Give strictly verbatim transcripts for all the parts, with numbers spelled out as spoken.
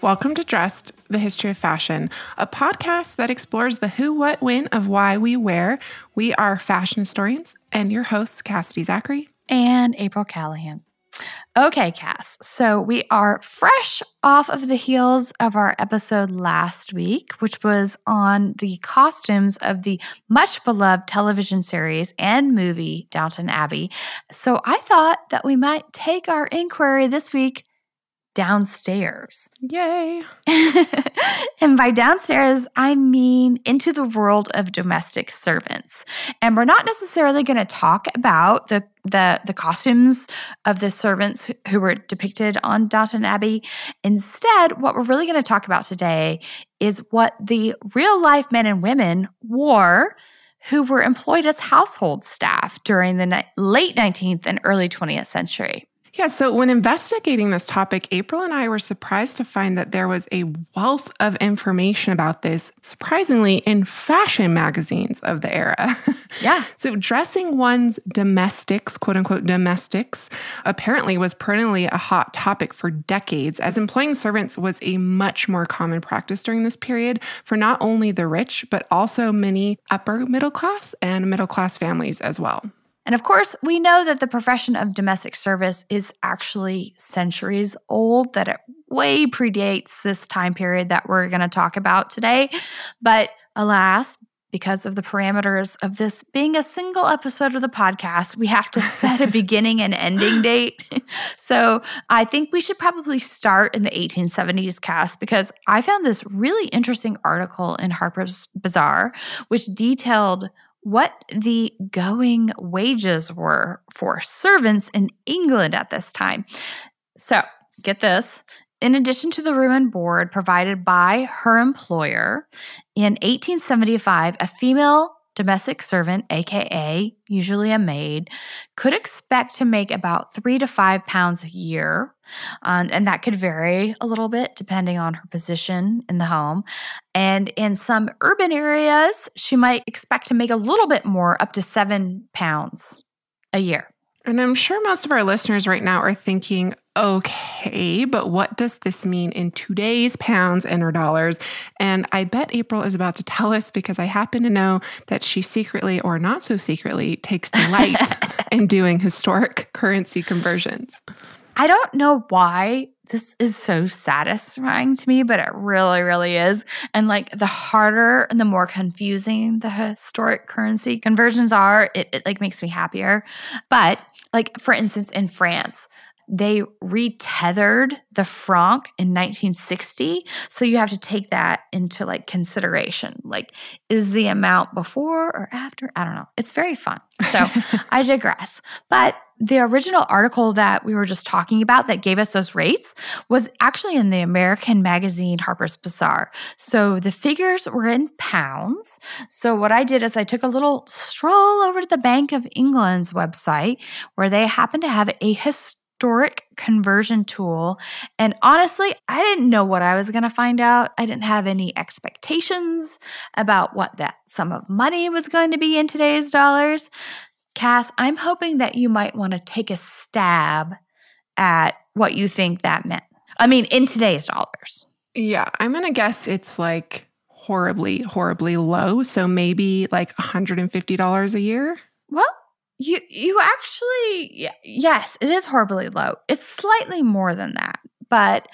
Welcome to Dressed, The History of Fashion, a podcast that explores the who, what, when of why we wear. We are fashion historians and your hosts, Cassidy Zachary and April Callahan. Okay, Cass, so we are fresh off of the heels of our episode last week, which was on the costumes of the much-beloved television series and movie Downton Abbey. So I thought that we might take our inquiry this week downstairs. Yay. And by downstairs, I mean into the world of domestic servants. And we're not necessarily going to talk about the, the the costumes of the servants who were depicted on Downton Abbey. Instead, what we're really going to talk about today is what the real-life men and women wore who were employed as household staff during the ni- late nineteenth and early twentieth century. Yeah, so when investigating this topic, April and I were surprised to find that there was a wealth of information about this, surprisingly, in fashion magazines of the era. Yeah. So dressing one's domestics, quote unquote domestics, apparently was perennially a hot topic for decades, as employing servants was a much more common practice during this period for not only the rich, but also many upper middle class and middle class families as well. And of course, we know that the profession of domestic service is actually centuries old, that it way predates this time period that we're going to talk about today. But alas, because of the parameters of this being a single episode of the podcast, we have to set a beginning and ending date. So I think we should probably start in the eighteen seventies, Cass, because I found this really interesting article in Harper's Bazaar, which detailed what the going wages were for servants in England at this time. So, get this. In addition to the room and board provided by her employer, in eighteen seventy-five, a female domestic servant, aka usually a maid, could expect to make about three to five pounds a year. Um, and that could vary a little bit depending on her position in the home. And in some urban areas, she might expect to make a little bit more, up to seven pounds a year. And I'm sure most of our listeners right now are thinking, okay, but what does this mean in today's pounds and or dollars? And I bet April is about to tell us, because I happen to know that she secretly, or not so secretly, takes delight in doing historic currency conversions. I don't know why this is so satisfying to me, but it really, really is. And like the harder and the more confusing the historic currency conversions are, it, it like makes me happier. But like, for instance, in France, they retethered the franc in nineteen sixty. So you have to take that into like consideration. Like, is the amount before or after? I don't know. It's very fun. So I digress. But the original article that we were just talking about that gave us those rates was actually in the American magazine Harper's Bazaar. So the figures were in pounds. So what I did is I took a little stroll over to the Bank of England's website, where they happen to have a historic historic conversion tool. And honestly, I didn't know what I was going to find out. I didn't have any expectations about what that sum of money was going to be in today's dollars. Cass, I'm hoping that you might want to take a stab at what you think that meant. I mean, in today's dollars. Yeah, I'm going to guess it's like horribly, horribly low. So maybe like one hundred fifty dollars a year. Well, You you actually, yes, it is horribly low. It's slightly more than that. But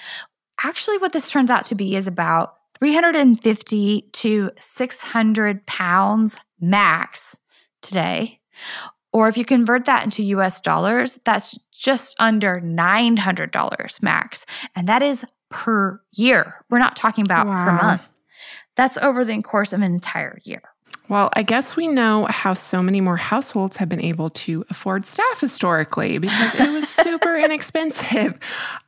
actually what this turns out to be is about three hundred fifty to six hundred pounds max today. Or if you convert that into U S dollars, that's just under nine hundred dollars max. And that is per year. We're not talking about wow. per month. That's over the course of an entire year. Well, I guess we know how so many more households have been able to afford staff historically because it was super inexpensive.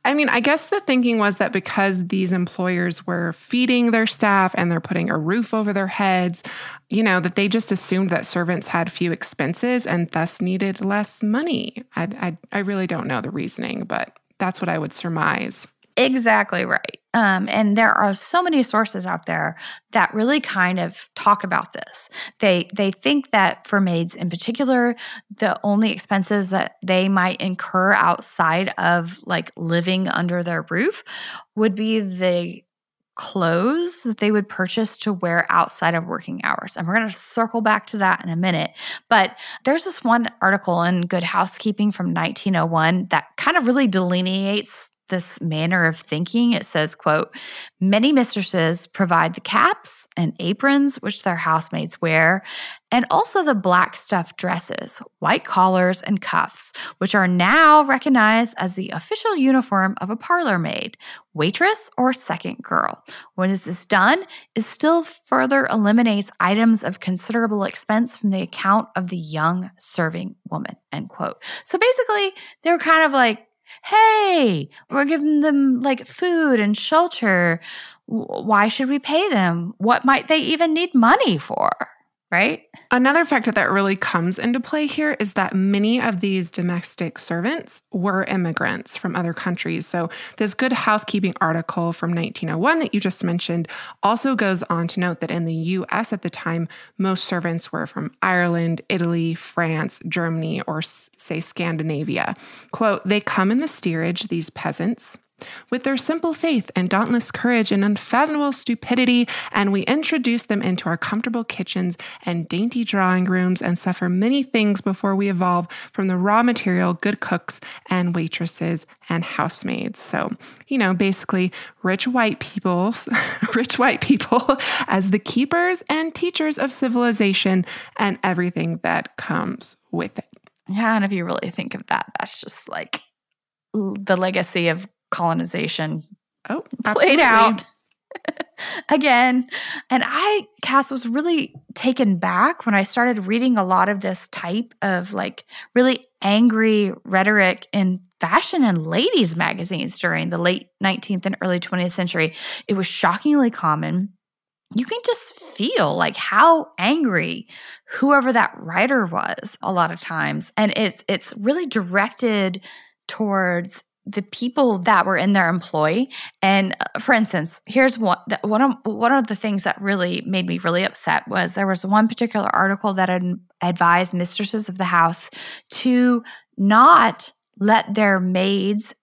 I mean, I guess the thinking was that because these employers were feeding their staff and they're putting a roof over their heads, you know, that they just assumed that servants had few expenses and thus needed less money. I, I, I really don't know the reasoning, but that's what I would surmise. Exactly right. Um, and there are so many sources out there that really kind of talk about this. They they think that for maids in particular, the only expenses that they might incur outside of like living under their roof would be the clothes that they would purchase to wear outside of working hours. And we're going to circle back to that in a minute. But there's this one article in Good Housekeeping from nineteen oh one that kind of really delineates this manner of thinking. It says, quote, "Many mistresses provide the caps and aprons which their housemaids wear, and also the black stuff dresses, white collars, and cuffs, which are now recognized as the official uniform of a parlor maid, waitress, or second girl. When this is done, it still further eliminates items of considerable expense from the account of the young serving woman," end quote. So basically, they're kind of like, hey, we're giving them like food and shelter. Why should we pay them? What might they even need money for, right? Another factor that really comes into play here is that many of these domestic servants were immigrants from other countries. So this Good Housekeeping article from nineteen oh one that you just mentioned also goes on to note that in the U S at the time, most servants were from Ireland, Italy, France, Germany, or say Scandinavia. Quote, "They come in the steerage, these peasants, with their simple faith and dauntless courage and unfathomable stupidity, and we introduce them into our comfortable kitchens and dainty drawing rooms and suffer many things before we evolve from the raw material good cooks and waitresses and housemaids." So, you know, basically rich white people, rich white people as the keepers and teachers of civilization and everything that comes with it. Yeah, and if you really think of that, that's just like the legacy of colonization oh, played absolutely. out again. And I, Cass, was really taken back when I started reading a lot of this type of like really angry rhetoric in fashion and ladies' magazines during the late nineteenth and early twentieth century. It was shockingly common. You can just feel like how angry whoever that writer was a lot of times. And it's it's really directed towards the people that were in their employ. And for instance, here's one, one of, one of the things that really made me really upset was there was one particular article that ad- advised mistresses of the house to not let their maids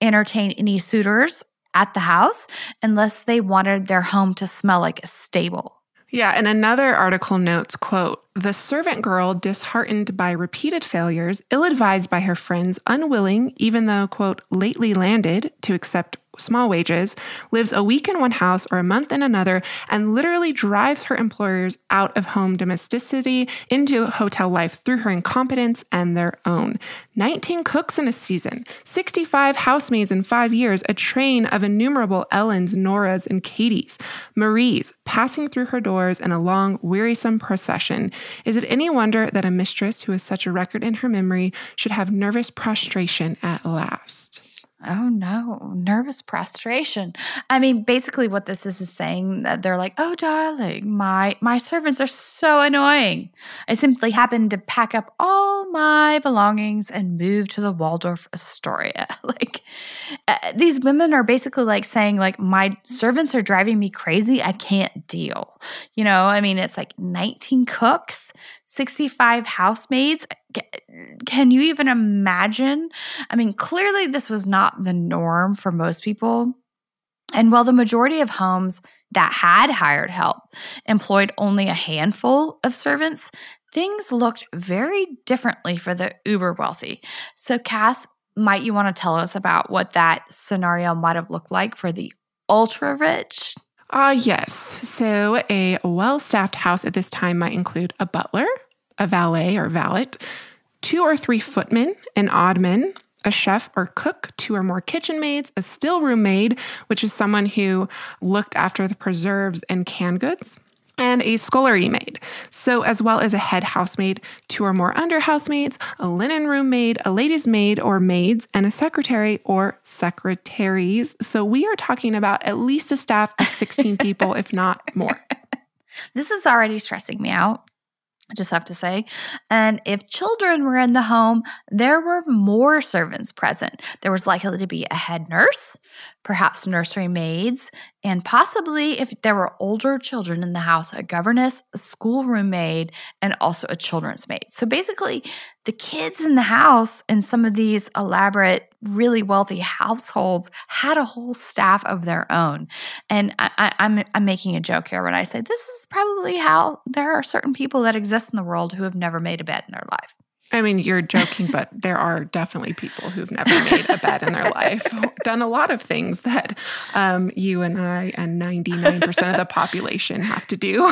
entertain any suitors at the house unless they wanted their home to smell like a stable. Yeah, and another article notes, quote, "The servant girl, disheartened by repeated failures, ill-advised by her friends, unwilling, even though, quote, lately landed, to accept small wages, lives a week in one house or a month in another, and literally drives her employers out of home domesticity into hotel life through her incompetence and their own. nineteen cooks in a season, sixty-five housemaids in five years, a train of innumerable Ellens, Noras, and Katies, Maries, passing through her doors in a long, wearisome procession. Is it any wonder that a mistress who has such a record in her memory should have nervous prostration at last?" Oh no, nervous prostration. I mean, basically what this is is saying that they're like, oh darling, my my servants are so annoying. I simply happened to pack up all my belongings and move to the Waldorf Astoria. Like uh, these women are basically like saying like, my servants are driving me crazy. I can't deal. You know, I mean, it's like nineteen cooks, sixty-five housemaids. Can you even imagine? I mean, clearly this was not the norm for most people. And while the majority of homes that had hired help employed only a handful of servants, things looked very differently for the uber wealthy. So Cass, might you want to tell us about what that scenario might have looked like for the ultra rich? Ah, uh, yes. So a well-staffed house at this time might include a butler, a valet or valet, two or three footmen, an oddman, a chef or cook, two or more kitchen maids, a still room maid, which is someone who looked after the preserves and canned goods, and a scullery maid. So as well as a head housemaid, two or more under housemaids, a linen room maid, a lady's maid or maids, and a secretary or secretaries. So we are talking about at least a staff of sixteen people, if not more. This is already stressing me out, I just have to say. And if children were in the home, there were more servants present. There was likely to be a head nurse, perhaps nursery maids, and possibly, if there were older children in the house, a governess, a schoolroom maid, and also a children's maid. So basically, the kids in the house in some of these elaborate, really wealthy households had a whole staff of their own. And I, I, I'm, I'm making a joke here when I say this is probably how there are certain people that exist in the world who have never made a bed in their life. I mean, you're joking, but there are definitely people who've never made a bed in their life, done a lot of things that um, you and I and ninety-nine percent of the population have to do.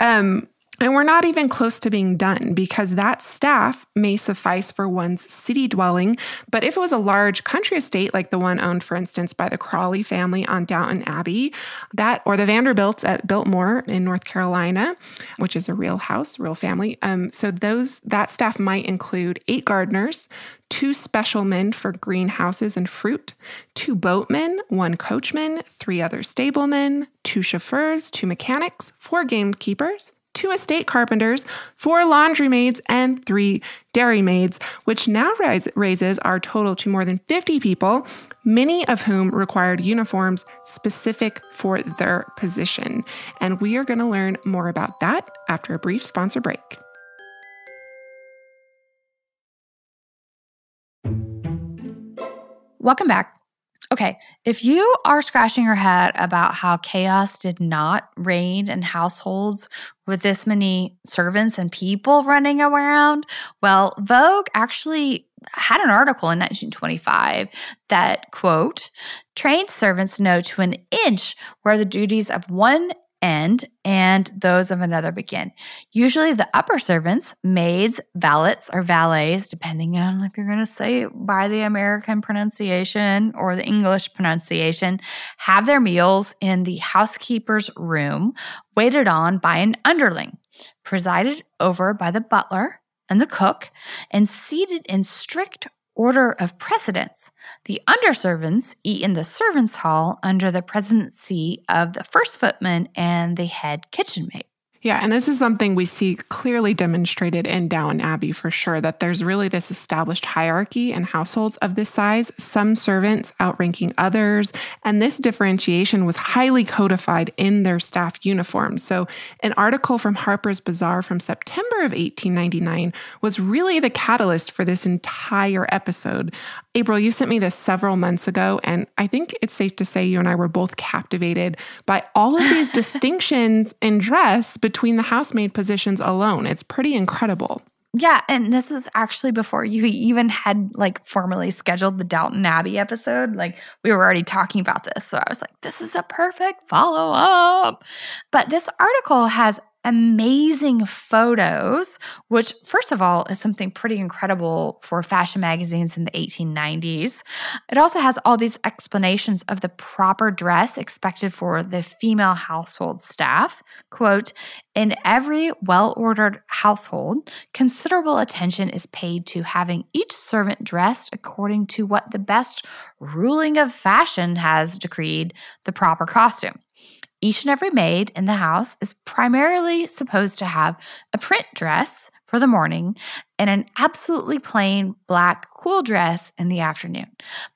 um, and we're not even close to being done, because that staff may suffice for one's city dwelling. But if it was a large country estate, like the one owned, for instance, by the Crawley family on Downton Abbey, that or the Vanderbilts at Biltmore in North Carolina, which is a real house, real family. Um, so those that staff might include eight gardeners, two specialmen for greenhouses and fruit, two boatmen, one coachman, three other stablemen, two chauffeurs, two mechanics, four gamekeepers, two estate carpenters, four laundry maids, and three dairy maids, which now rise, raises our total to more than fifty people, many of whom required uniforms specific for their position. And we are going to learn more about that after a brief sponsor break. Welcome back. Okay, if you are scratching your head about how chaos did not reign in households with this many servants and people running around, well, Vogue actually had an article in nineteen twenty-five that, quote, trained servants know to an inch where the duties of one end and those of another begin. Usually the upper servants, maids, valets, or valets, depending on if you're going to say it by the American pronunciation or the English pronunciation, have their meals in the housekeeper's room, waited on by an underling, presided over by the butler and the cook, and seated in strict order of precedence. The underservants eat in the servants' hall under the presidency of the first footman and the head kitchen maid. Yeah, and this is something we see clearly demonstrated in Downton Abbey for sure, that there's really this established hierarchy in households of this size, some servants outranking others, and this differentiation was highly codified in their staff uniforms. So an article from Harper's Bazaar from September of eighteen ninety-nine was really the catalyst for this entire episode. April, you sent me this several months ago, and I think it's safe to say you and I were both captivated by all of these distinctions in dress between between the housemaid positions alone. It's pretty incredible. Yeah, and this was actually before you even had like formally scheduled the Downton Abbey episode. Like we were already talking about this. So I was like, this is a perfect follow-up. But this article has amazing photos, which first of all is something pretty incredible for fashion magazines in the eighteen nineties. It also has all these explanations of the proper dress expected for the female household staff. Quote, in every well-ordered household, considerable attention is paid to having each servant dressed according to what the best ruling of fashion has decreed the proper costume. Each and every maid in the house is primarily supposed to have a print dress for the morning and an absolutely plain black cool dress in the afternoon.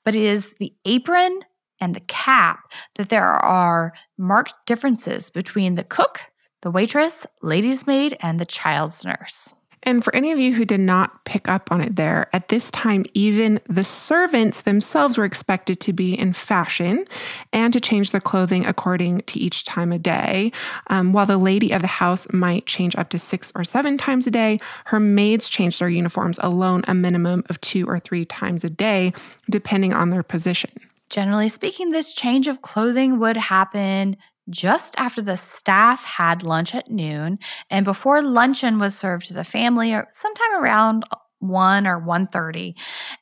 But it is the apron and the cap that there are marked differences between the cook, the waitress, lady's maid, and the child's nurse. And for any of you who did not pick up on it there, at this time, even the servants themselves were expected to be in fashion and to change their clothing according to each time of day. Um, while the lady of the house might change up to six or seven times a day, her maids change their uniforms alone a minimum of two or three times a day, depending on their position. Generally speaking, this change of clothing would happen just after the staff had lunch at noon and before luncheon was served to the family, or sometime around one or one thirty.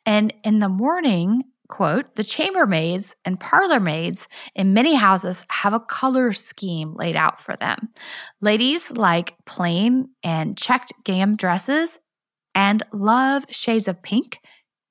And in the morning, quote, the chambermaids and parlormaids in many houses have a color scheme laid out for them. Ladies like plain and checked gingham dresses and love shades of pink,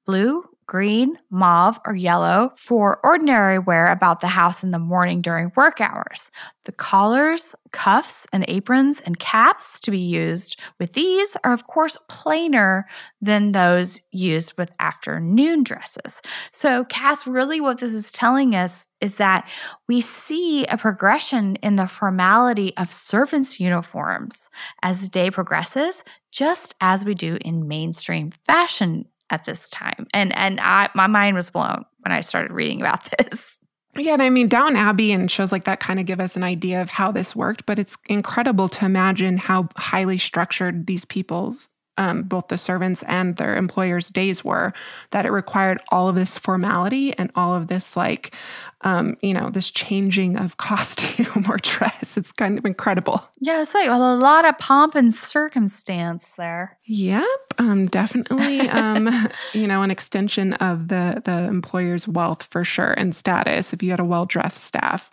blue, green, mauve, or yellow for ordinary wear about the house in the morning during work hours. The collars, cuffs, and aprons and caps to be used with these are, of course, plainer than those used with afternoon dresses. So, Cass, really what this is telling us is that we see a progression in the formality of servants' uniforms as the day progresses, just as we do in mainstream fashion at this time. And and I my mind was blown when I started reading about this. Yeah, and I mean, Downton Abbey and shows like that kind of give us an idea of how this worked, but it's incredible to imagine how highly structured these people's, um, both the servants and their employers' days were, that it required all of this formality and all of this like, um, you know, this changing of costume or dress. It's kind of incredible. Yeah, it's like a lot of pomp and circumstance there. Yep. Um, definitely, um, you know, an extension of the, the employer's wealth for sure and status if you had a well-dressed staff.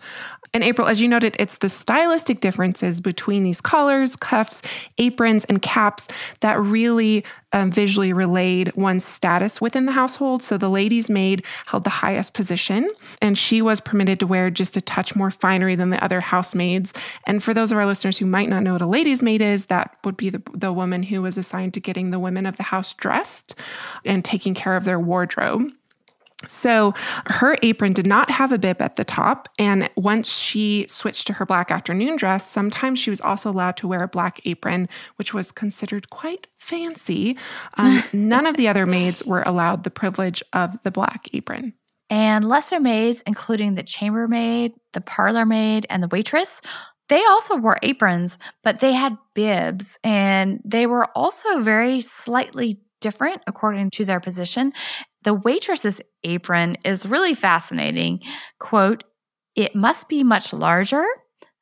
And April, as you noted, it's the stylistic differences between these collars, cuffs, aprons, and caps that really um, visually relayed one's status within the household. So the lady's maid held the highest position, and she was permitted to wear just a touch more finery than the other housemaids. And for those of our listeners who might not know what a lady's maid is, that would be the, the woman who was assigned to getting the women of the house dressed and taking care of their wardrobe. So her apron did not have a bib at the top. And once she switched to her black afternoon dress, sometimes she was also allowed to wear a black apron, which was considered quite fancy. Um, none of the other maids were allowed the privilege of the black apron. And lesser maids, including the chambermaid, the parlormaid, and the waitress, they also wore aprons, but they had bibs, and they were also very slightly different according to their position. The waitress's apron is really fascinating. Quote, it must be much larger,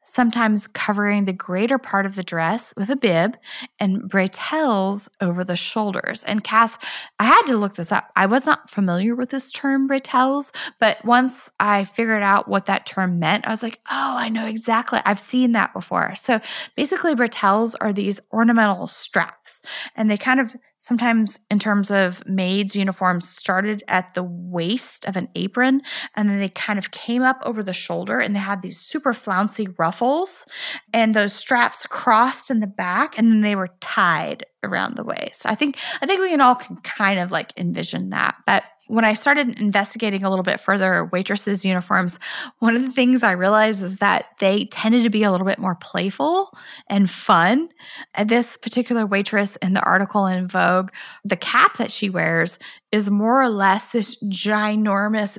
sometimes covering the greater part of the dress with a bib and bretelles over the shoulders. And Cass, I had to look this up. I was not familiar with this term bretelles, but once I figured out what that term meant, I was like, oh, I know exactly. I've seen that before. So basically bretelles are these ornamental straps, and they kind of sometimes in terms of maids' uniforms started at the waist of an apron, and then they kind of came up over the shoulder, and they had these super flouncy ruffles, and those straps crossed in the back, and then they were tied around the waist. I think I think we can all can kind of like envision that. But when I started investigating a little bit further waitresses' uniforms, one of the things I realized is that they tended to be a little bit more playful and fun. And this particular waitress in the article in Vogue, the cap that she wears is more or less this ginormous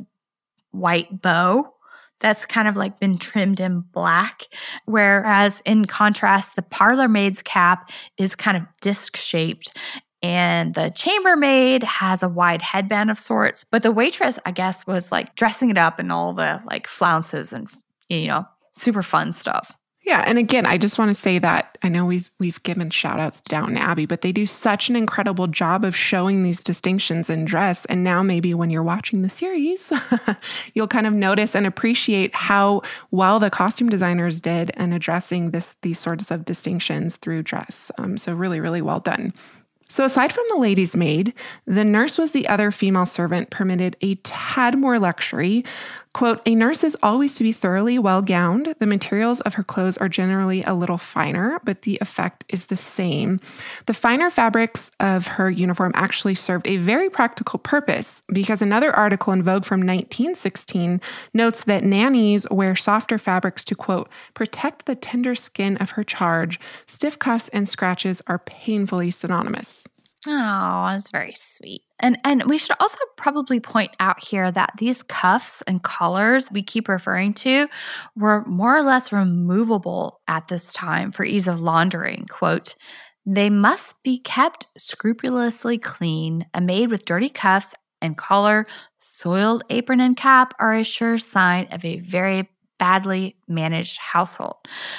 white bow that's kind of like been trimmed in black, whereas in contrast, the parlormaid's cap is kind of disc-shaped, and the chambermaid has a wide headband of sorts. But the waitress, I guess, was like dressing it up in all the like flounces and, you know, super fun stuff. Yeah, and again, I just want to say that I know we've we've given shout-outs to Downton Abbey, but they do such an incredible job of showing these distinctions in dress. And now maybe when you're watching the series, you'll kind of notice and appreciate how well the costume designers did in addressing this these sorts of distinctions through dress. Um, so really, really well done. So aside from the lady's maid, the nurse was the other female servant permitted a tad more luxury. Quote, a nurse is always to be thoroughly well-gowned. The materials of her clothes are generally a little finer, but the effect is the same. The finer fabrics of her uniform actually served a very practical purpose, because another article in Vogue from nineteen sixteen notes that nannies wear softer fabrics to, quote, protect the tender skin of her charge. Stiff cuffs and scratches are painfully synonymous. Oh, that's very sweet. And and we should also probably point out here that these cuffs and collars we keep referring to were more or less removable at this time for ease of laundering. Quote, they must be kept scrupulously clean. A maid with dirty cuffs and collar, soiled apron and cap are a sure sign of a very badly managed household.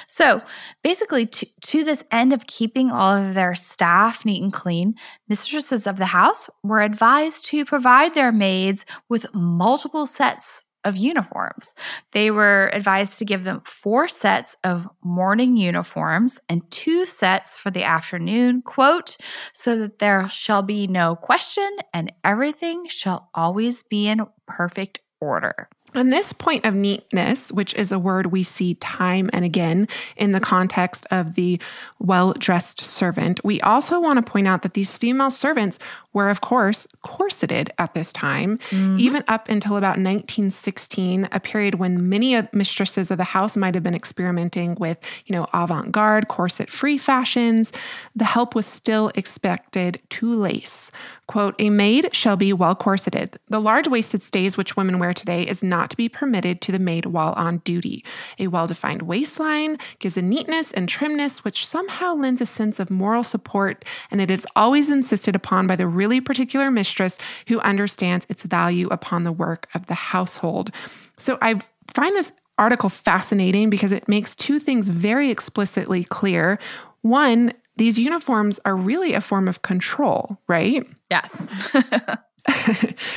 So basically, to, to this end of keeping all of their staff neat and clean, mistresses of the house were advised to provide their maids with multiple sets of uniforms. They were advised to give them four sets of morning uniforms and two sets for the afternoon, quote, so that there shall be no question and everything shall always be in perfect order. And this point of neatness, which is a word we see time and again in the context of the well-dressed servant, we also want to point out that these female servants were, of course, corseted at this time, mm-hmm. even up until about nineteen sixteen, a period when many mistresses of the house might have been experimenting with, you know, avant-garde, corset-free fashions. The help was still expected to lace. Quote, a maid shall be well corseted. The large-waisted stays which women wear today is not to be permitted to the maid while on duty. A well-defined waistline gives a neatness and trimness which somehow lends a sense of moral support, and it is always insisted upon by the really particular mistress who understands its value upon the work of the household. So I find this article fascinating because it makes two things very explicitly clear. One, these uniforms are really a form of control, right? Yes.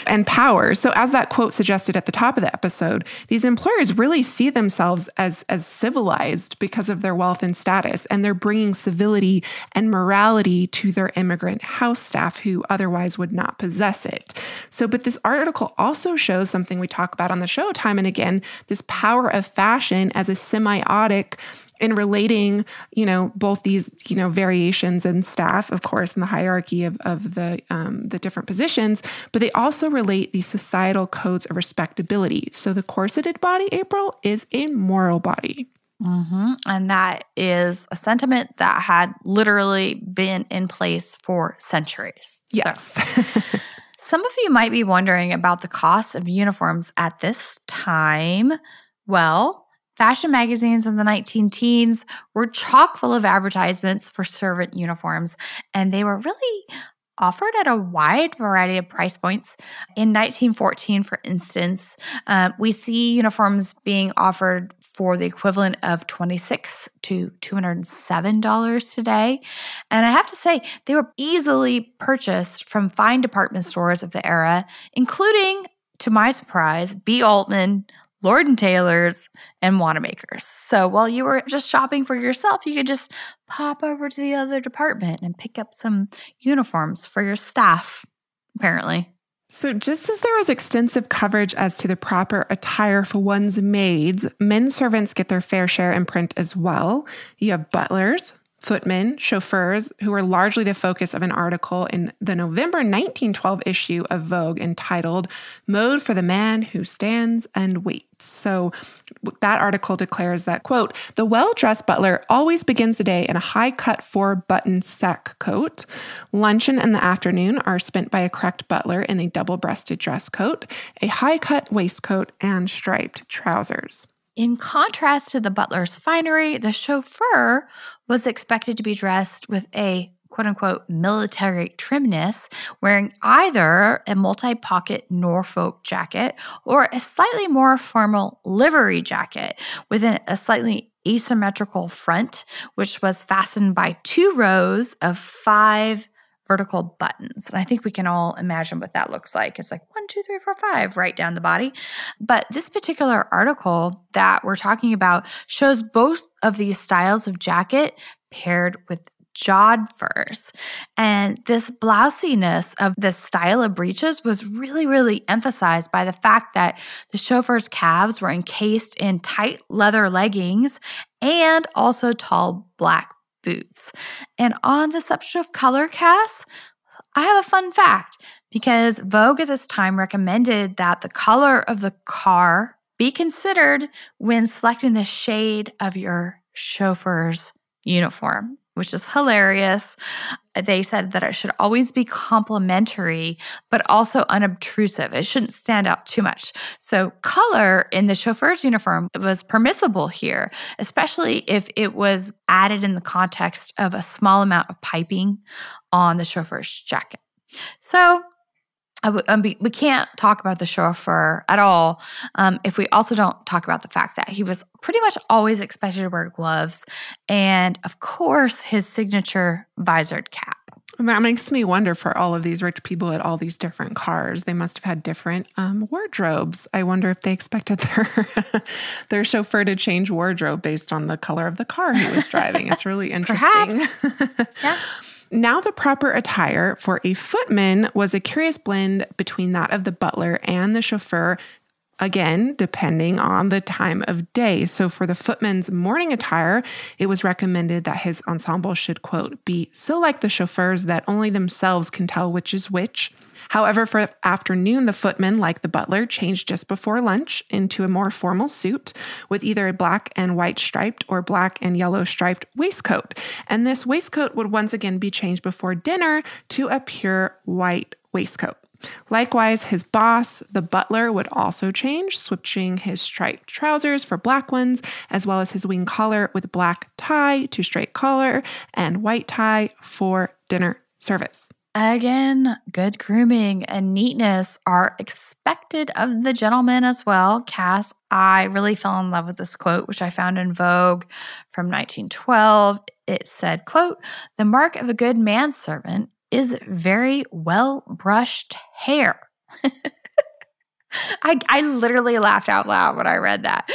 And power. So as that quote suggested at the top of the episode, these employers really see themselves as, as civilized because of their wealth and status, and they're bringing civility and morality to their immigrant house staff who otherwise would not possess it. So, but this article also shows something we talk about on the show time and again, this power of fashion as a semiotic in relating, you know, both these, you know, variations in staff, of course, in the hierarchy of, of the um, the different positions, but they also relate these societal codes of respectability. So the corseted body, April, is a moral body. Mm-hmm. And that is a sentiment that had literally been in place for centuries. Yes. So. Some of you might be wondering about the cost of uniforms at this time. Well, fashion magazines of the nineteen teens were chock full of advertisements for servant uniforms, and they were really offered at a wide variety of price points. In nineteen fourteen, for instance, uh, we see uniforms being offered for the equivalent of twenty-six dollars to two hundred seven dollars today. And I have to say, they were easily purchased from fine department stores of the era, including, to my surprise, B. Altman, Lord and Taylor's, and Wanamaker's. So while you were just shopping for yourself, you could just pop over to the other department and pick up some uniforms for your staff, apparently. So just as there was extensive coverage as to the proper attire for one's maids, men servants get their fair share in print as well. You have butlers, footmen, chauffeurs, who were largely the focus of an article in the November nineteen twelve issue of Vogue entitled Mode for the Man Who Stands and Waits. So that article declares that, quote, the well-dressed butler always begins the day in a high-cut four-button sack coat. Luncheon and the afternoon are spent by a correct butler in a double-breasted dress coat, a high-cut waistcoat, and striped trousers. In contrast to the butler's finery, the chauffeur was expected to be dressed with a quote-unquote military trimness, wearing either a multi-pocket Norfolk jacket or a slightly more formal livery jacket with a slightly asymmetrical front, which was fastened by two rows of five vertical buttons. And I think we can all imagine what that looks like. It's like one, two, three, four, five, right down the body. But this particular article that we're talking about shows both of these styles of jacket paired with jodhpurs. And this blousiness of the style of breeches was really, really emphasized by the fact that the chauffeur's calves were encased in tight leather leggings and also tall black boots. And on the subject of color, Cass, I have a fun fact, because Vogue at this time recommended that the color of the car be considered when selecting the shade of your chauffeur's uniform, which is hilarious. They said that it should always be complementary, but also unobtrusive. It shouldn't stand out too much. So color in the chauffeur's uniform was permissible here, especially if it was added in the context of a small amount of piping on the chauffeur's jacket. So I w- um, we can't talk about the chauffeur at all um, if we also don't talk about the fact that he was pretty much always expected to wear gloves and, of course, his signature visored cap. That makes me wonder for all of these rich people at all these different cars, they must have had different um, wardrobes. I wonder if they expected their their chauffeur to change wardrobe based on the color of the car he was driving. It's really interesting. Perhaps. Yeah. Now the proper attire for a footman was a curious blend between that of the butler and the chauffeur, again, depending on the time of day. So for the footman's morning attire, it was recommended that his ensemble should, quote, be so like the chauffeur's that only themselves can tell which is which. However, for afternoon, the footman, like the butler, changed just before lunch into a more formal suit with either a black and white striped or black and yellow striped waistcoat. And this waistcoat would once again be changed before dinner to a pure white waistcoat. Likewise, his boss, the butler, would also change, switching his striped trousers for black ones, as well as his wing collar with black tie to straight collar and white tie for dinner service. Again, good grooming and neatness are expected of the gentleman as well. Cass, I really fell in love with this quote, which I found in Vogue from nineteen twelve. It said, quote, "The mark of a good manservant is very well-brushed hair." I, I literally laughed out loud when I read that.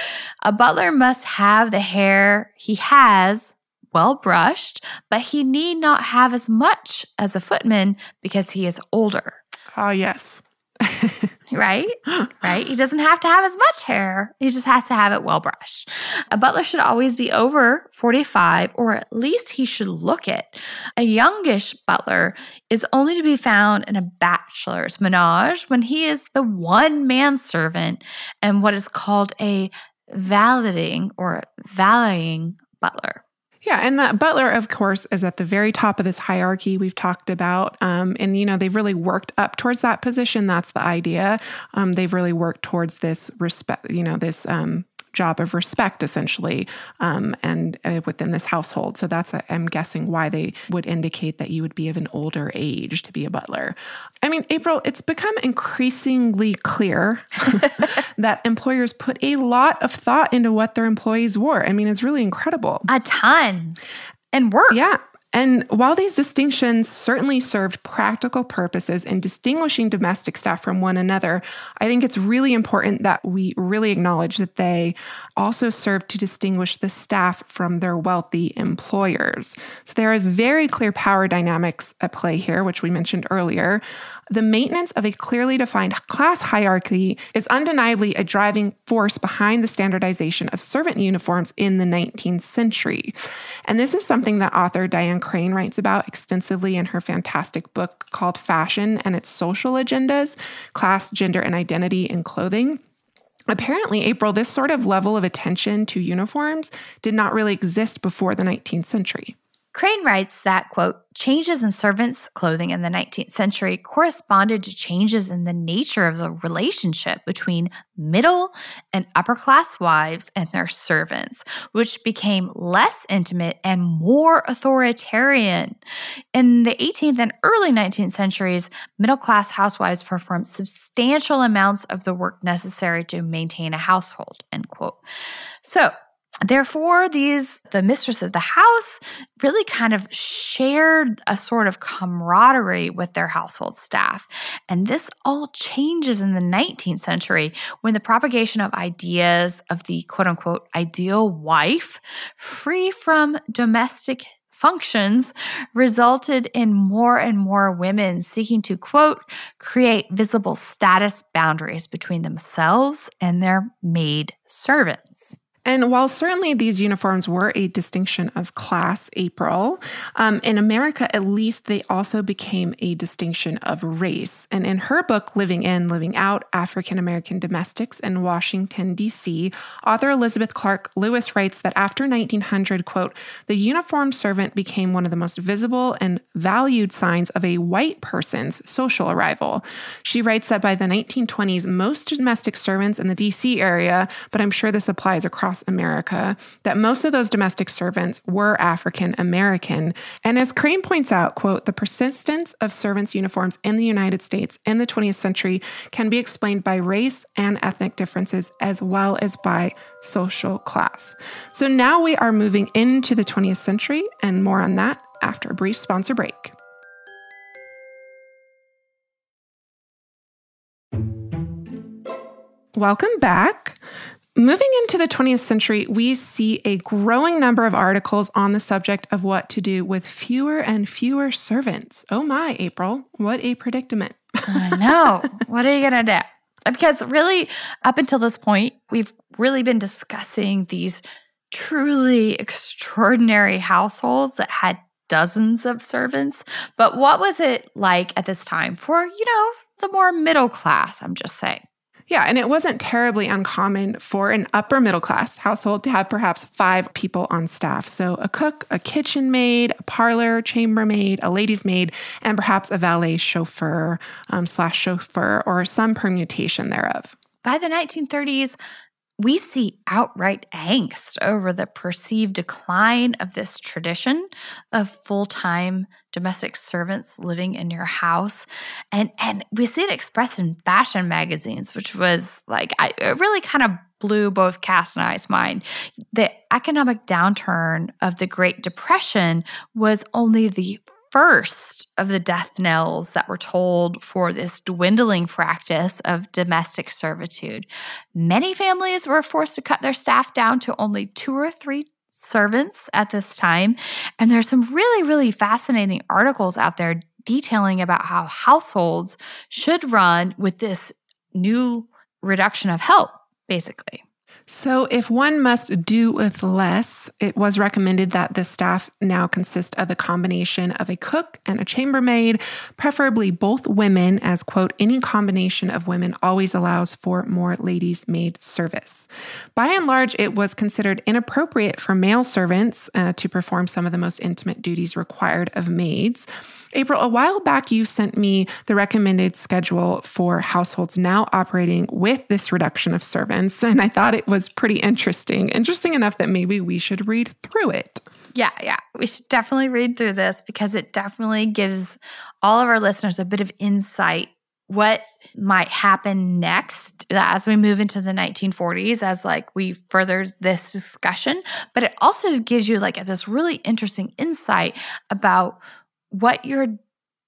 A butler must have the hair he has well-brushed, but he need not have as much as a footman because he is older. Oh, yes. Right? Right? He doesn't have to have as much hair. He just has to have it well brushed. A butler should always be over forty-five, or at least he should look it. A youngish butler is only to be found in a bachelor's ménage when he is the one manservant and what is called a valeting or valeting butler. Yeah, and the butler, of course, is at the very top of this hierarchy we've talked about. Um, and, you know, they've really worked up towards that position. That's the idea. Um, they've really worked towards this respect, you know, this um, job of respect, essentially, um, and uh, within this household. So that's, a, I'm guessing, why they would indicate that you would be of an older age to be a butler. I mean, April, it's become increasingly clear that employers put a lot of thought into what their employees wore. I mean, it's really incredible. A ton. And work. Yeah. And while these distinctions certainly served practical purposes in distinguishing domestic staff from one another, I think it's really important that we really acknowledge that they also served to distinguish the staff from their wealthy employers. So there are very clear power dynamics at play here, which we mentioned earlier. The maintenance of a clearly defined class hierarchy is undeniably a driving force behind the standardization of servant uniforms in the nineteenth century. And this is something that author Diane Crane writes about extensively in her fantastic book called Fashion and Its Social Agendas: Class, Gender, and Identity in Clothing. Apparently, April, this sort of level of attention to uniforms did not really exist before the nineteenth century. Crane writes that, quote, "Changes in servants' clothing in the nineteenth century corresponded to changes in the nature of the relationship between middle and upper-class wives and their servants, which became less intimate and more authoritarian. In the eighteenth and early nineteenth centuries, middle-class housewives performed substantial amounts of the work necessary to maintain a household," end quote. So, therefore, these, the mistress of the house really kind of shared a sort of camaraderie with their household staff. And this all changes in the nineteenth century when the propagation of ideas of the quote-unquote ideal wife, free from domestic functions, resulted in more and more women seeking to, quote, "create visible status boundaries between themselves and their maid servants." And while certainly these uniforms were a distinction of class, April, um, in America, at least, they also became a distinction of race. And in her book, Living In, Living Out, African-American Domestics in Washington, D C, author Elizabeth Clark Lewis writes that after nineteen hundred, quote, "the uniformed servant became one of the most visible and valued signs of a white person's social arrival." She writes that by the nineteen twenties, most domestic servants in the D C area, but I'm sure this applies across across America that most of those domestic servants were African American. And as Crane points out, quote, the persistence of servants' uniforms in the United States in the twentieth century can be explained by race and ethnic differences as well as by social class. So now we are moving into the twentieth century, and more on that after a brief sponsor break. Welcome back. Moving into the twentieth century, we see a growing number of articles on the subject of what to do with fewer and fewer servants. Oh my, April, what a predicament. I know. What are you going to do? Because really, up until this point, we've really been discussing these truly extraordinary households that had dozens of servants. But what was it like at this time for, you know, the more middle class, I'm just saying. Yeah, and it wasn't terribly uncommon for an upper middle class household to have perhaps five people on staff. So a cook, a kitchen maid, a parlor chambermaid, a lady's maid, and perhaps a valet chauffeur um, slash chauffeur or some permutation thereof. By the nineteen thirties, we see outright angst over the perceived decline of this tradition of full-time domestic servants living in your house. And and we see it expressed in fashion magazines, which was like, I, it really kind of blew both Cass and I's mind. The economic downturn of the Great Depression was only the first of the death knells that were tolled for this dwindling practice of domestic servitude. Many families were forced to cut their staff down to only two or three servants at this time. And there's some really, really fascinating articles out there detailing about how households should run with this new reduction of help, basically. So if one must do with less, it was recommended that the staff now consist of a combination of a cook and a chambermaid, preferably both women, as, quote, any combination of women always allows for more ladies' maid service. By and large, it was considered inappropriate for male servants uh, to perform some of the most intimate duties required of maids. April, a while back, you sent me the recommended schedule for households now operating with this reduction of servants, and I thought it was pretty interesting. Interesting enough that maybe we should read through it. Yeah, yeah. We should definitely read through this because it definitely gives all of our listeners a bit of insight what might happen next as we move into the nineteen forties, as like we further this discussion. But it also gives you like this really interesting insight about what your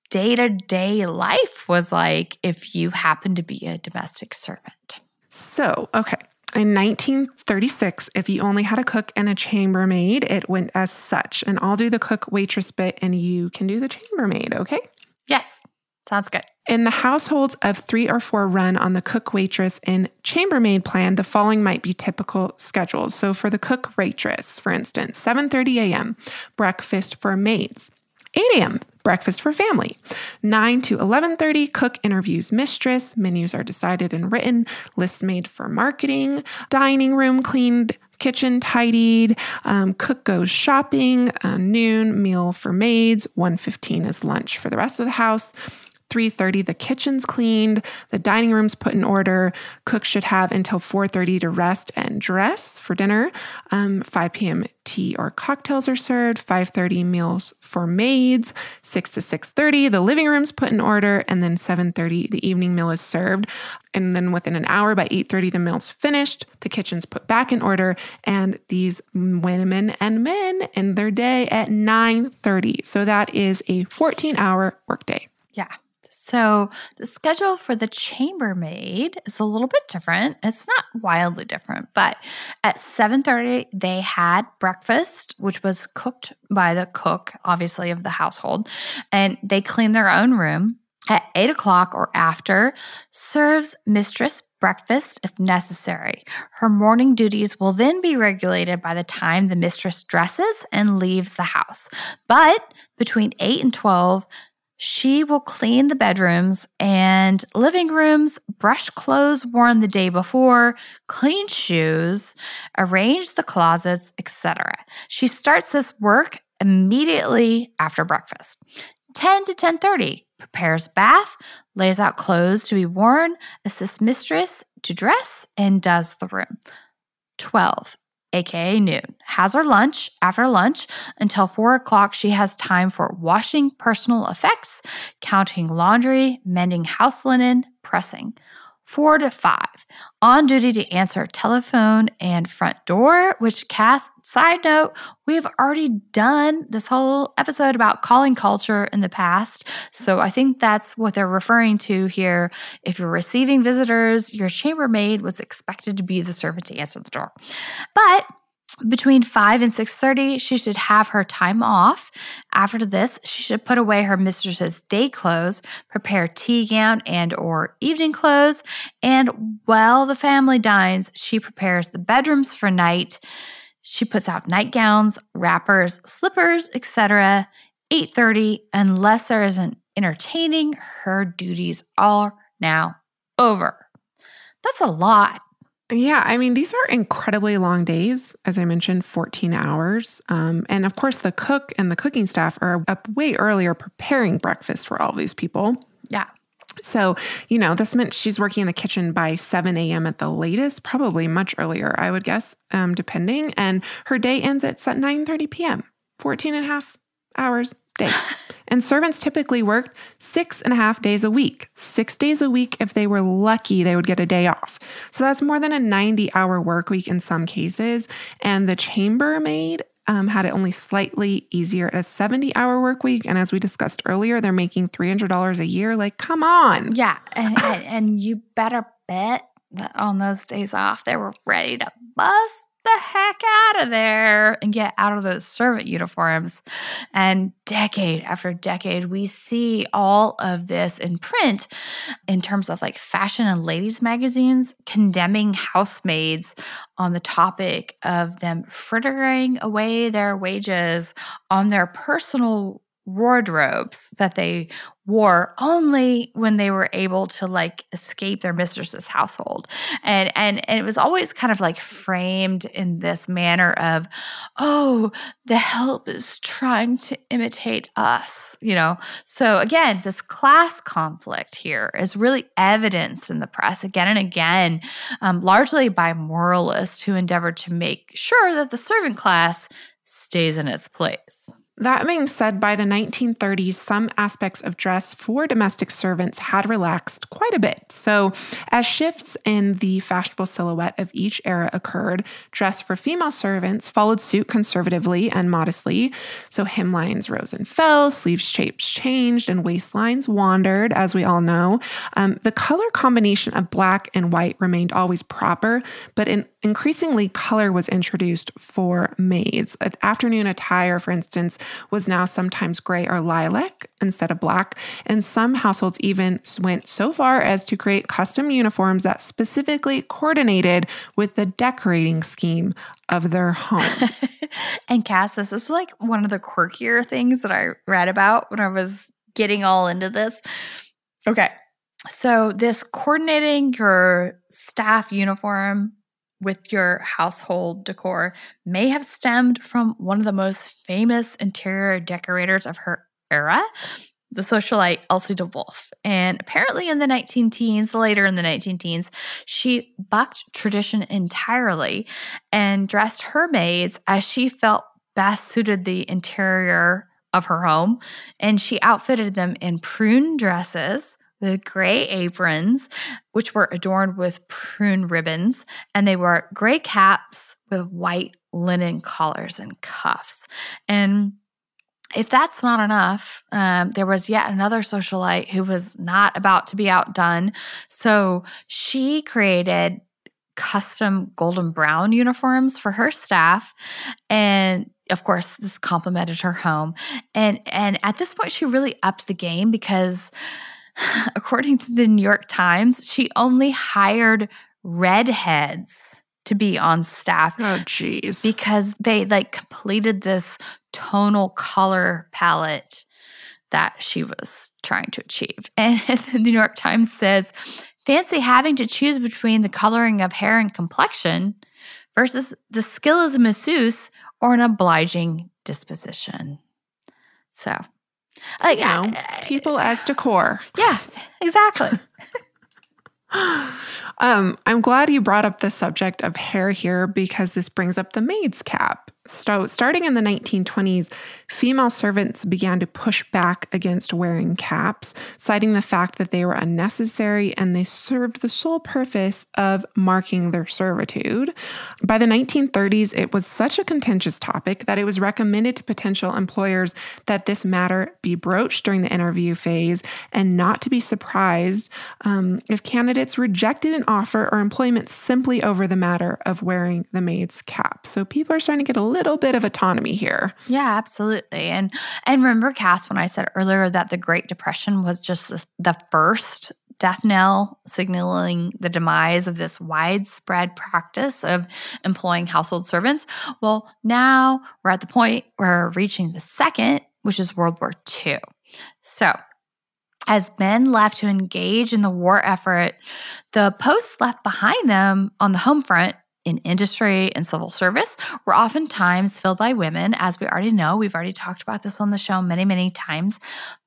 day-to-day life was like if you happened to be a domestic servant. So, okay, in nineteen thirty-six, if you only had a cook and a chambermaid, it went as such. And I'll do the cook waitress bit and you can do the chambermaid, okay? Yes, sounds good. In the households of three or four run on the cook, waitress, and chambermaid plan, the following might be typical schedules. So for the cook waitress, for instance, seven thirty a.m., breakfast for maids. eight a.m., breakfast for family. nine to eleven thirty, cook interviews mistress. Menus are decided and written. Lists made for marketing. Dining room cleaned. Kitchen tidied. Um, cook goes shopping. Uh, noon, meal for maids. one fifteen is lunch for the rest of the house. three thirty, the kitchen's cleaned, the dining room's put in order. Cook should have until four thirty to rest and dress for dinner. Um, five p.m., tea or cocktails are served. five thirty, meals for maids. six to six thirty, the living room's put in order. And then seven thirty, the evening meal is served. And then within an hour, by eight thirty, the meal's finished. The kitchen's put back in order. And these women and men end their day at nine thirty. So that is a fourteen-hour workday. Yeah. So the schedule for the chambermaid is a little bit different. It's not wildly different, but at seven thirty, they had breakfast, which was cooked by the cook, obviously, of the household, and they clean their own room. At eight o'clock or after, serves mistress breakfast if necessary. Her morning duties will then be regulated by the time the mistress dresses and leaves the house. But between eight and twelve, she will clean the bedrooms and living rooms, brush clothes worn the day before, clean shoes, arrange the closets, et cetera. She starts this work immediately after breakfast. ten to ten thirty, prepares bath, lays out clothes to be worn, assists mistress to dress, and does the room. twelve, aka noon, has her lunch after lunch until four o'clock. She has time for washing personal effects, counting laundry, mending house linen, pressing. Four to five, on duty to answer telephone and front door, which Cass, side note, we have already done this whole episode about calling culture in the past. So I think that's what they're referring to here. If you're receiving visitors, your chambermaid was expected to be the servant to answer the door. But between five and six thirty, she should have her time off. After this, she should put away her mistress's day clothes, prepare tea gown and or evening clothes, and while the family dines, she prepares the bedrooms for night. She puts out nightgowns, wrappers, slippers, et cetera. eight thirty, unless there is an entertaining, her duties are now over. That's a lot. Yeah, I mean, these are incredibly long days. As I mentioned, fourteen hours. Um, and of course, the cook and the cooking staff are up way earlier preparing breakfast for all these people. Yeah. So, you know, this meant she's working in the kitchen by seven a.m. at the latest, probably much earlier, I would guess, um, depending. And her day ends at nine thirty p.m., fourteen and a half hours a day. And servants typically worked six and a half days a week. Six days a week, if they were lucky, they would get a day off. So that's more than a ninety-hour work week in some cases. And the chambermaid um, had it only slightly easier at a seventy-hour work week. And as we discussed earlier, they're making three hundred dollars a year. Like, come on. Yeah, and, and, and you better bet that on those days off, they were ready to bust the heck out of there and get out of those servant uniforms. And decade after decade, we see all of this in print in terms of like fashion and ladies magazines condemning housemaids on the topic of them frittering away their wages on their personal wardrobes that they wore only when they were able to like escape their mistress's household. And and and it was always kind of like framed in this manner of, oh, the help is trying to imitate us, you know. So again, this class conflict here is really evidenced in the press again and again, um, largely by moralists who endeavor to make sure that the servant class stays in its place. That being said, by the nineteen thirties, some aspects of dress for domestic servants had relaxed quite a bit. So as shifts in the fashionable silhouette of each era occurred, dress for female servants followed suit conservatively and modestly. So hemlines rose and fell, sleeve shapes changed, and waistlines wandered, as we all know. Um, the color combination of black and white remained always proper, but in increasingly color was introduced for maids. Afternoon attire, for instance, was now sometimes gray or lilac instead of black, and some households even went so far as to create custom uniforms that specifically coordinated with the decorating scheme of their home. And Cass, this is like one of the quirkier things that I read about when I was getting all into this. Okay, so this coordinating your staff uniform with your household decor may have stemmed from one of the most famous interior decorators of her era, the socialite Elsie de Wolfe. And apparently in the nineteen teens, later in the nineteen teens, she bucked tradition entirely and dressed her maids as she felt best suited the interior of her home. And she outfitted them in prune dresses with gray aprons, which were adorned with prune ribbons, and they wore gray caps with white linen collars and cuffs. And if that's not enough, um, there was yet another socialite who was not about to be outdone. So she created custom golden brown uniforms for her staff, and of course, this complemented her home. And and at this point, she really upped the game because, according to the New York Times, she only hired redheads to be on staff. Oh, geez. Because they like completed this tonal color palette that she was trying to achieve. And the New York Times says, fancy having to choose between the coloring of hair and complexion versus the skill as a masseuse or an obliging disposition. So, like, you know, people as decor. Yeah, exactly. um, I'm glad you brought up the subject of hair here because this brings up the maid's cap. So starting in the nineteen twenties, female servants began to push back against wearing caps, citing the fact that they were unnecessary and they served the sole purpose of marking their servitude. By the nineteen thirties, it was such a contentious topic that it was recommended to potential employers that this matter be broached during the interview phase and not to be surprised um, if candidates rejected an offer or employment simply over the matter of wearing the maid's cap. So people are starting to get a little bit of autonomy here. Yeah, absolutely. And and remember, Cass, when I said earlier that the Great Depression was just the, the first death knell signaling the demise of this widespread practice of employing household servants. Well, now we're at the point where we're reaching the second, which is World War Two. So as men left to engage in the war effort, the posts left behind them on the home front in industry and civil service were oftentimes filled by women. As we already know, we've already talked about this on the show many, many times.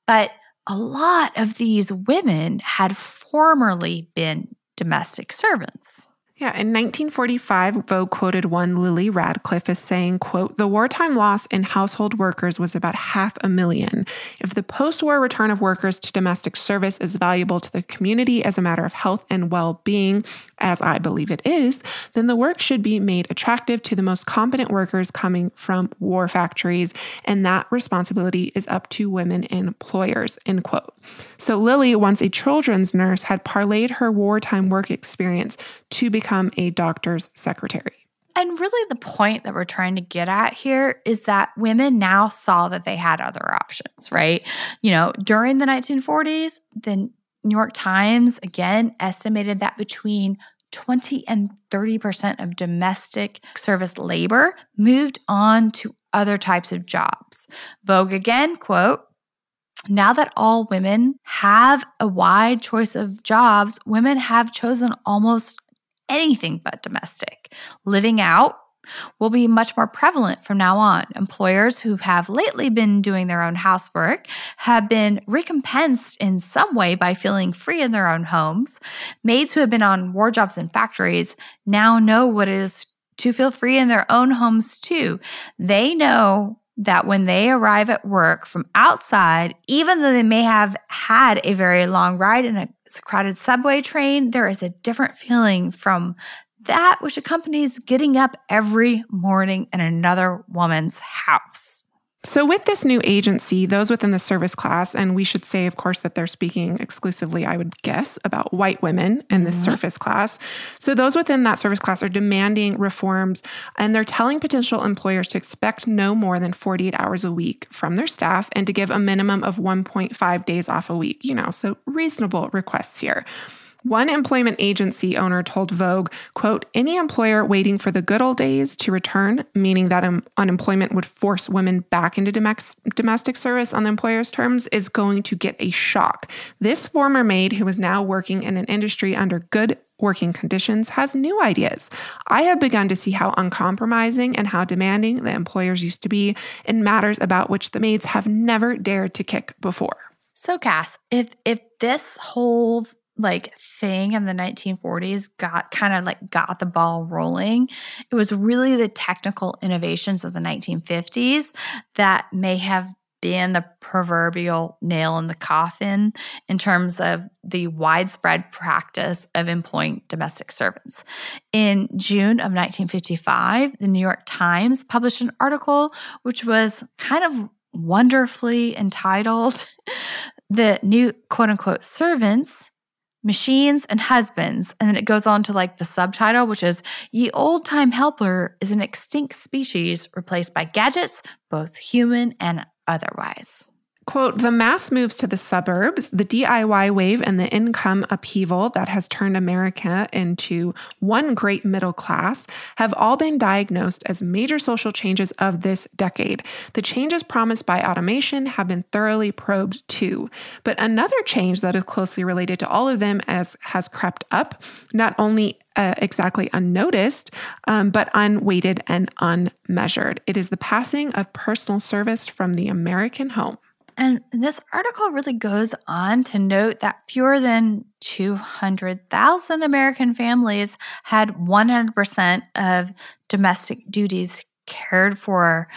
But a lot of these women had formerly been domestic servants. Yeah, in nineteen forty-five, Vogue quoted one Lily Radcliffe as saying, quote, "The wartime loss in household workers was about half a million. If the post-war return of workers to domestic service is valuable to the community as a matter of health and well-being, as I believe it is, then the work should be made attractive to the most competent workers coming from war factories, and that responsibility is up to women and employers," end quote. So Lily, once a children's nurse, had parlayed her wartime work experience to become become a doctor's secretary. And really the point that we're trying to get at here is that women now saw that they had other options, right? You know, during the nineteen forties, the New York Times, again, estimated that between twenty and thirty percent of domestic service labor moved on to other types of jobs. Vogue again, quote, "Now that all women have a wide choice of jobs, women have chosen almost anything but domestic. Living out will be much more prevalent from now on. Employers who have lately been doing their own housework have been recompensed in some way by feeling free in their own homes. Maids who have been on war jobs in factories now know what it is to feel free in their own homes too. They know that when they arrive at work from outside, even though they may have had a very long ride in a crowded subway train, there is a different feeling from that which accompanies getting up every morning in another woman's house." So with this new agency, those within the service class, and we should say, of course, that they're speaking exclusively, I would guess, about white women in this mm-hmm. service class. So those within that service class are demanding reforms, and they're telling potential employers to expect no more than forty-eight hours a week from their staff and to give a minimum of one point five days off a week, you know, so reasonable requests here. One employment agency owner told Vogue, quote, "Any employer waiting for the good old days to return," meaning that um, unemployment would force women back into domex- domestic service on the employer's terms, "is going to get a shock. This former maid who is now working in an industry under good working conditions has new ideas. I have begun to see how uncompromising and how demanding the employers used to be in matters about which the maids have never dared to kick before." So Cass, if, if this whole like thing in the nineteen forties got kind of like got the ball rolling, it was really the technical innovations of the nineteen fifties that may have been the proverbial nail in the coffin in terms of the widespread practice of employing domestic servants. In June of nineteen fifty-five, the New York Times published an article which was kind of wonderfully entitled, "The New Quote-Unquote Servants, Machines and Husbands," and then it goes on to like the subtitle, which is "Ye Old-Time Helper is an Extinct Species Replaced by Gadgets, Both Human and Otherwise." Quote, "The mass moves to the suburbs, the D I Y wave and the income upheaval that has turned America into one great middle class have all been diagnosed as major social changes of this decade. The changes promised by automation have been thoroughly probed too. But another change that is closely related to all of them as has crept up, not only Uh, exactly unnoticed, um, but unweighted and unmeasured. It is the passing of personal service from the American home." And this article really goes on to note that fewer than two hundred thousand American families had one hundred percent of domestic duties cared for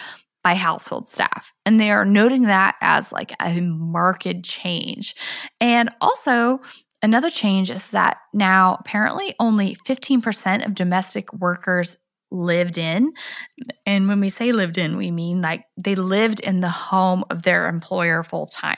by household staff. And they are noting that as like a marked change. And also, another change is that now apparently only fifteen percent of domestic workers lived in. And when we say lived in, we mean like they lived in the home of their employer full time.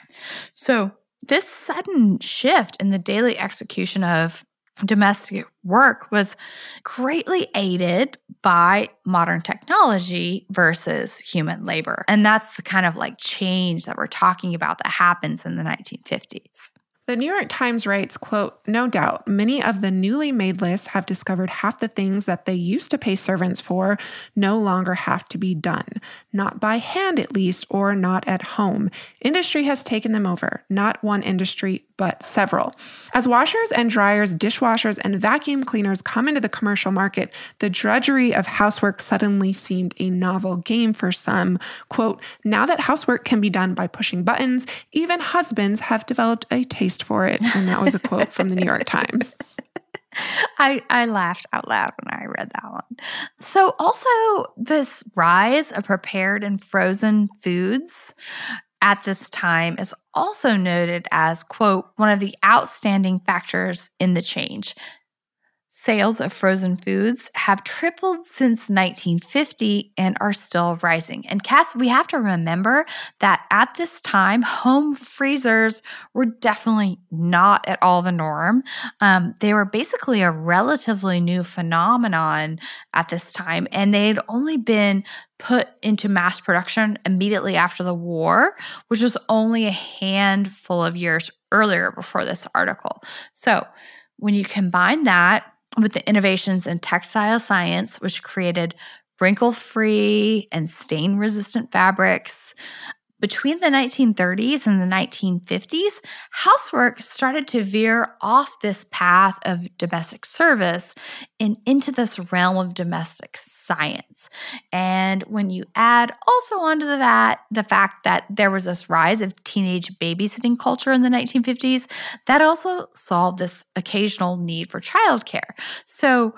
So this sudden shift in the daily execution of domestic work was greatly aided by modern technology versus human labor. And that's the kind of like change that we're talking about that happens in the nineteen fifties. The New York Times writes, quote, "No doubt, many of the newly made lists have discovered half the things that they used to pay servants for no longer have to be done, not by hand at least, or not at home. Industry has taken them over, not one industry, but several. As washers and dryers, dishwashers, and vacuum cleaners come into the commercial market, the drudgery of housework suddenly seemed a novel game for some. Quote, now that housework can be done by pushing buttons, even husbands have developed a taste for it." And that was a quote from the New York Times. I, I laughed out loud when I read that one. So also this rise of prepared and frozen foods at this time is also noted as, quote, "one of the outstanding factors in the change. Sales of frozen foods have tripled since nineteen fifty and are still rising." And Cass, we have to remember that at this time, home freezers were definitely not at all the norm. Um, they were basically a relatively new phenomenon at this time, and they'd only been put into mass production immediately after the war, which was only a handful of years earlier before this article. So when you combine that with the innovations in textile science, which created wrinkle-free and stain-resistant fabrics, between the nineteen thirties and the nineteen fifties, housework started to veer off this path of domestic service and into this realm of domestic science. And when you add also onto that the fact that there was this rise of teenage babysitting culture in the nineteen fifties, that also solved this occasional need for childcare. So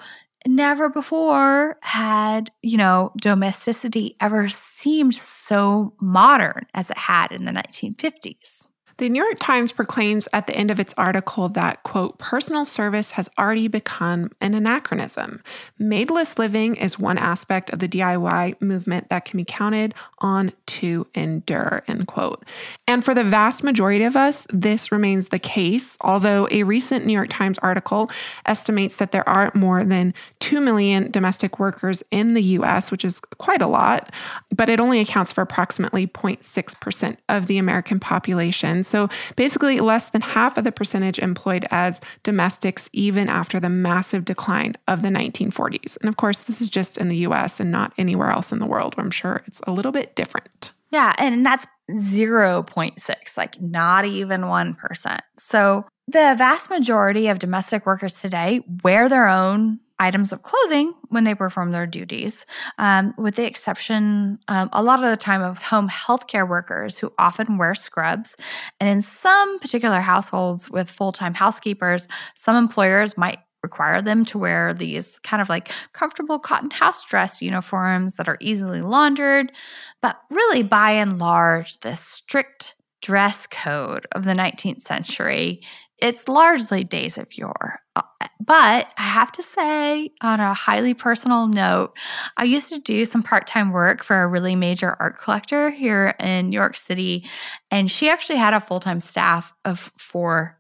never before had, you know, domesticity ever seemed so modern as it had in the nineteen fifties. The New York Times proclaims at the end of its article that, quote, "personal service has already become an anachronism. Maidless living is one aspect of the D I Y movement that can be counted on to endure," end quote. And for the vast majority of us, this remains the case, although a recent New York Times article estimates that there are more than two million domestic workers in the U S, which is quite a lot, but it only accounts for approximately zero point six percent of the American population. So basically less than half of the percentage employed as domestics, even after the massive decline of the nineteen forties. And of course, this is just in the U S and not anywhere else in the world, where I'm sure it's a little bit different. Yeah, and that's zero point six, like not even one percent. So the vast majority of domestic workers today wear their own items of clothing when they perform their duties, um, with the exception um, a lot of the time of home healthcare workers who often wear scrubs. And in some particular households with full-time housekeepers, some employers might require them to wear these kind of like comfortable cotton house dress uniforms that are easily laundered. But really, by and large, the strict dress code of the nineteenth century, it's largely days of yore. But I have to say, on a highly personal note, I used to do some part-time work for a really major art collector here in New York City, and she actually had a full-time staff of four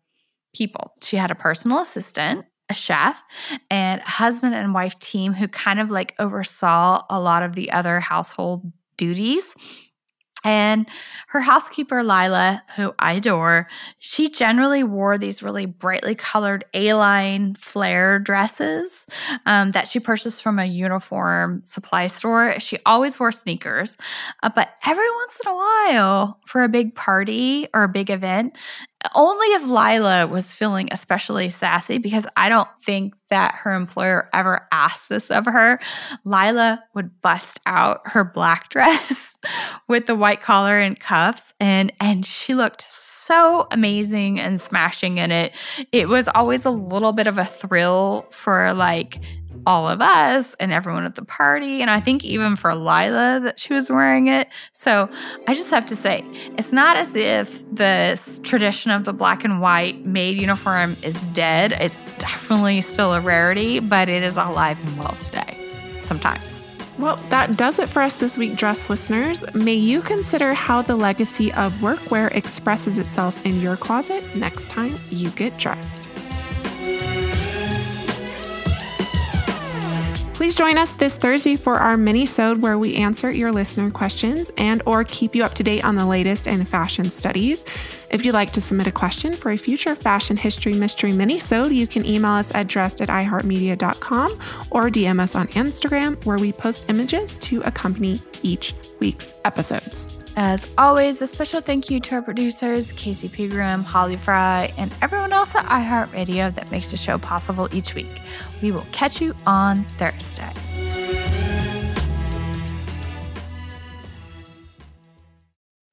people. She had a personal assistant, a chef, and a husband and wife team who kind of like oversaw a lot of the other household duties. And her housekeeper, Lila, who I adore, she generally wore these really brightly colored A-line flare dresses um, that she purchased from a uniform supply store. She always wore sneakers. Uh, but every once in a while, for a big party or a big event, only if Lila was feeling especially sassy, because I don't think that her employer ever asked this of her, Lila would bust out her black dress with the white collar and cuffs, and and she looked so amazing and smashing in it. It was always a little bit of a thrill for like all of us and everyone at the party, and I think even for Lila that she was wearing it. So I just have to say, it's not as if this tradition of the black and white maid uniform is dead. It's definitely still a rarity, but it is alive and well today, sometimes. Well, that does it for us this week, dress listeners. May you consider how the legacy of workwear expresses itself in your closet next time you get dressed. Please join us this Thursday for our mini-sode where we answer your listener questions and or keep you up to date on the latest in fashion studies. If you'd like to submit a question for a future Fashion History Mystery mini-sode, you can email us at dressed at i heart media dot com or D M us on Instagram where we post images to accompany each week's episodes. As always, a special thank you to our producers, Casey Pegram, Holly Fry, and everyone else at iHeartRadio that makes the show possible each week. We will catch you on Thursday.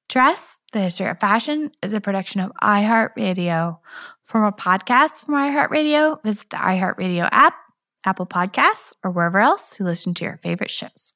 Dress, the History of Fashion, is a production of iHeartRadio. For more podcasts from iHeartRadio, visit the iHeartRadio app, Apple Podcasts, or wherever else you listen to your favorite shows.